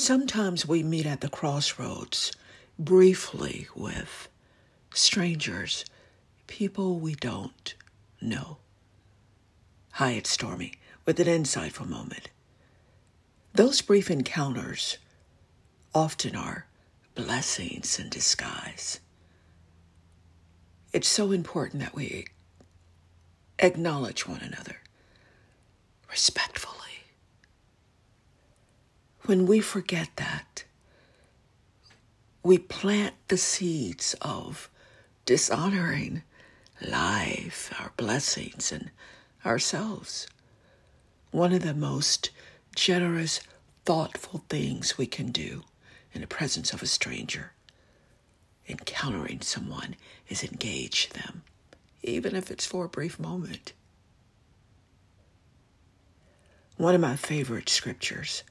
Sometimes we meet at the crossroads briefly with strangers, people we don't know. Hi, it's Stormie with an insightful moment. Those brief encounters often are blessings in disguise. It's so important that we acknowledge one another respectfully. When we forget that, we plant the seeds of dishonoring life, our blessings, and ourselves. One of the most generous, thoughtful things we can do in the presence of a stranger, encountering someone, is engage them, even if it's for a brief moment. One of my favorite scriptures,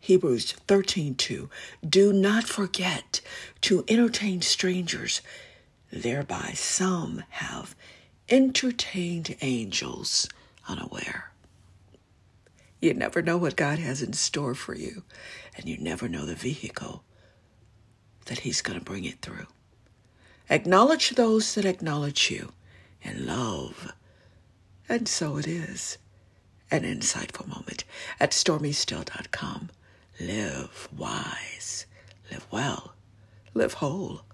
Hebrews 13:2, do not forget to entertain strangers. Thereby some have entertained angels unaware. You never know what God has in store for you, and you never know the vehicle that he's going to bring it through. Acknowledge those that acknowledge you in love. And so it is. An insightful moment at stormiesteele.com. Live wise, live well, live whole.